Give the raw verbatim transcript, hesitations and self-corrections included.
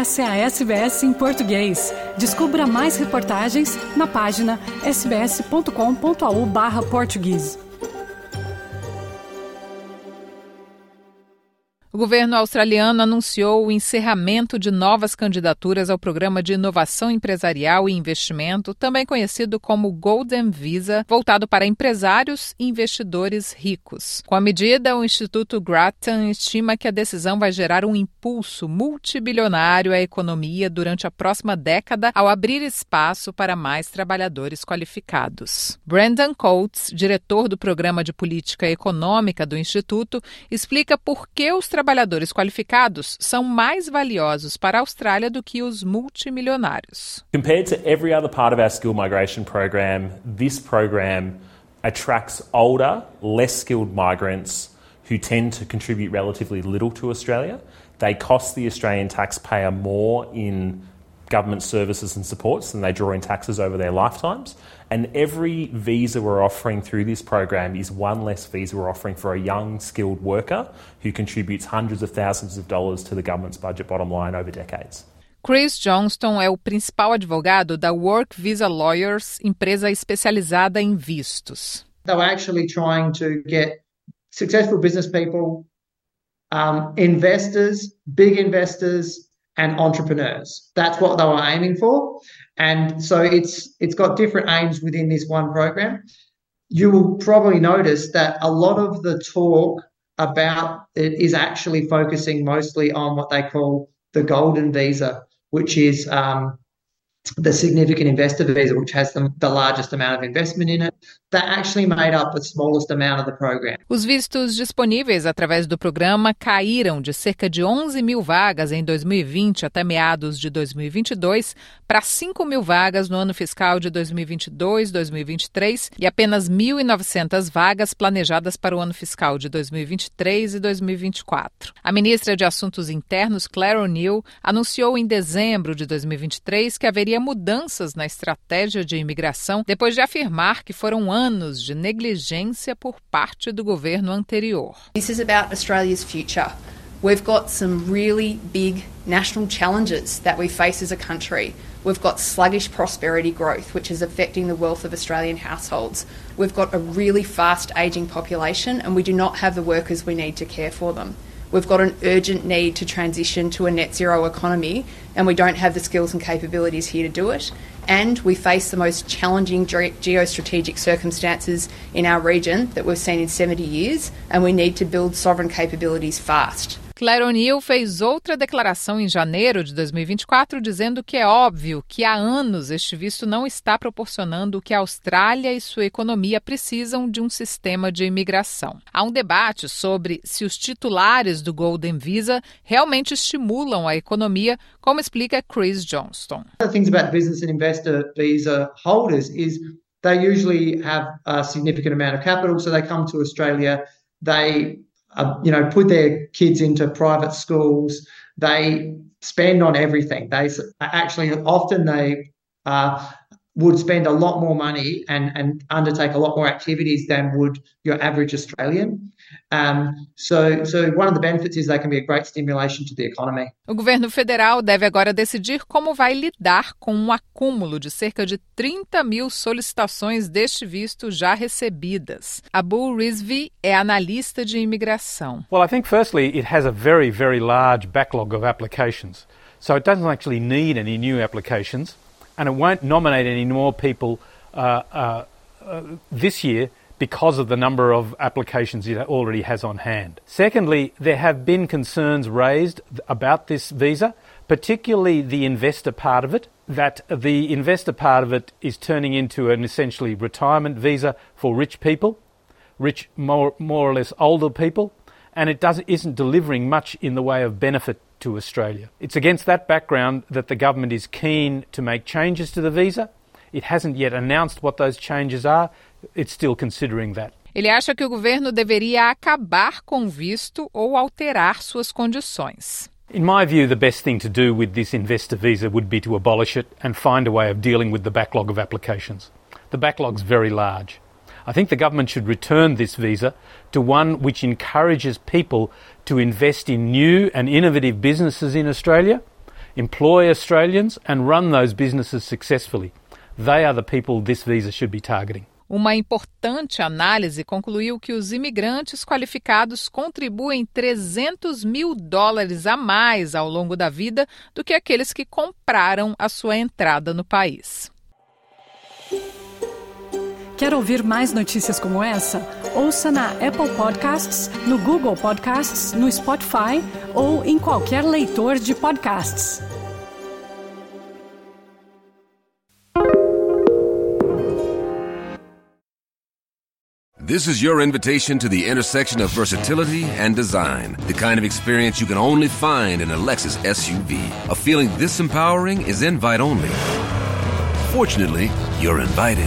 Essa é a S B S em português. Descubra mais reportagens na página s b s ponto com ponto a u barra português. O governo australiano anunciou o encerramento de novas candidaturas ao Programa de Inovação Empresarial e Investimento, também conhecido como Golden Visa, voltado para empresários e investidores ricos. Com a medida, o Instituto Grattan estima que a decisão vai gerar um impulso multibilionário à economia durante a próxima década, ao abrir espaço para mais trabalhadores qualificados. Brandon Coates, diretor do Programa de Política Econômica do Instituto, explica por que os trabalhadores Trabalhadores qualificados são mais valiosos para a Austrália do que os multimilionários. Compared to every other part of our skill migration program, this program attracts older, less skilled migrants who tend to contribute relatively little to Australia. They cost the Australian taxpayer more in government services and supports than they draw in taxes over their lifetimes. And every visa we're offering through this program is one less visa we're offering for a young, skilled worker who contributes hundreds of thousands of dollars to the government's budget bottom line over decades. Chris Johnston é o principal advogado da Work Visa Lawyers, empresa especializada em vistos. They were actually trying to get successful business people, um, investors, big investors, and entrepreneurs. That's what they were aiming for. And so it's it's got different aims within this one program. You will probably notice that a lot of the talk about it is actually focusing mostly on what they call the golden visa, which is um, the significant investor visa, which has the, the largest amount of investment in it, that actually made up the smallest amount of the program. Os vistos disponíveis através do programa caíram de cerca de onze mil vagas em dois mil e vinte até meados de dois mil e vinte e dois para cinco mil vagas no ano fiscal de dois mil e vinte e dois, dois mil e vinte e três e apenas mil e novecentas vagas planejadas para o ano fiscal de dois mil e vinte e três e dois mil e vinte e quatro. A ministra de Assuntos Internos, Claire O'Neill, anunciou em dezembro de dois mil e vinte e três que haveria mudanças na estratégia de imigração depois de afirmar que foram anos de negligência por parte do governo anterior. This is about Australia's future. We've got some really big national challenges that we face as a country. We've got sluggish prosperity growth, which is affecting the wealth of Australian households. We've got a really fast aging population and we do not have the workers we need to care for them. We've got an urgent need to transition to a net zero economy and we don't have the skills and capabilities here to do it. And we face the most challenging geostrategic circumstances in our region that we've seen in seventy years and we need to build sovereign capabilities fast. Claire O'Neill fez outra declaração em janeiro de dois mil e vinte e quatro dizendo que é óbvio que há anos este visto não está proporcionando o que a Austrália e sua economia precisam de um sistema de imigração. Há um debate sobre se os titulares do Golden Visa realmente estimulam a economia, como explica Chris Johnston. One of the things about business and investor visa holders is they usually have a significant amount of capital, so they come to Australia, they Uh, you know, put their kids into private schools. They spend on everything. They actually often they uh, would spend a lot more money and, and undertake a lot more activities than would your average Australian. Um, so, so one of the benefits is they can be a great stimulation to the economy. O governo federal deve agora decidir como vai lidar com um acúmulo de cerca de trinta mil solicitações deste visto já recebidas. Abu Rizvi é analista de imigração. Well, I think firstly it has a very, very large backlog of applications. So it doesn't actually need any new applications and it won't nominate any more people uh, uh, uh, this year because of the number of applications it already has on hand. Secondly, there have been concerns raised about this visa, particularly the investor part of it, that the investor part of it is turning into an essentially retirement visa for rich people, rich more, more or less older people, and it doesn't, isn't delivering much in the way of benefit to Australia. It's against that background that the government is keen to make changes to the visa. It hasn't yet announced what those changes are. It's still considering that. Ele acha que o governo deveria acabar com o visto ou alterar suas condições. In my view, the best thing to do with this investor visa would be to abolish it and find a way of dealing with the backlog of applications. The backlog's very large. I think the government should return this visa to one which encourages people to invest in new and innovative businesses in Australia, employ Australians and run those businesses successfully. They are the people this visa should be targeting. Uma importante análise concluiu que os imigrantes qualificados contribuem trezentos mil dólares a mais ao longo da vida do que aqueles que compraram a sua entrada no país. Quer ouvir mais notícias como essa? Ouça na Apple Podcasts, no Google Podcasts, no Spotify ou em qualquer leitor de podcasts. This is your invitation to the intersection of versatility and design. The kind of experience you can only find in a Lexus S U V. A feeling this empowering is invite only. Fortunately, you're invited.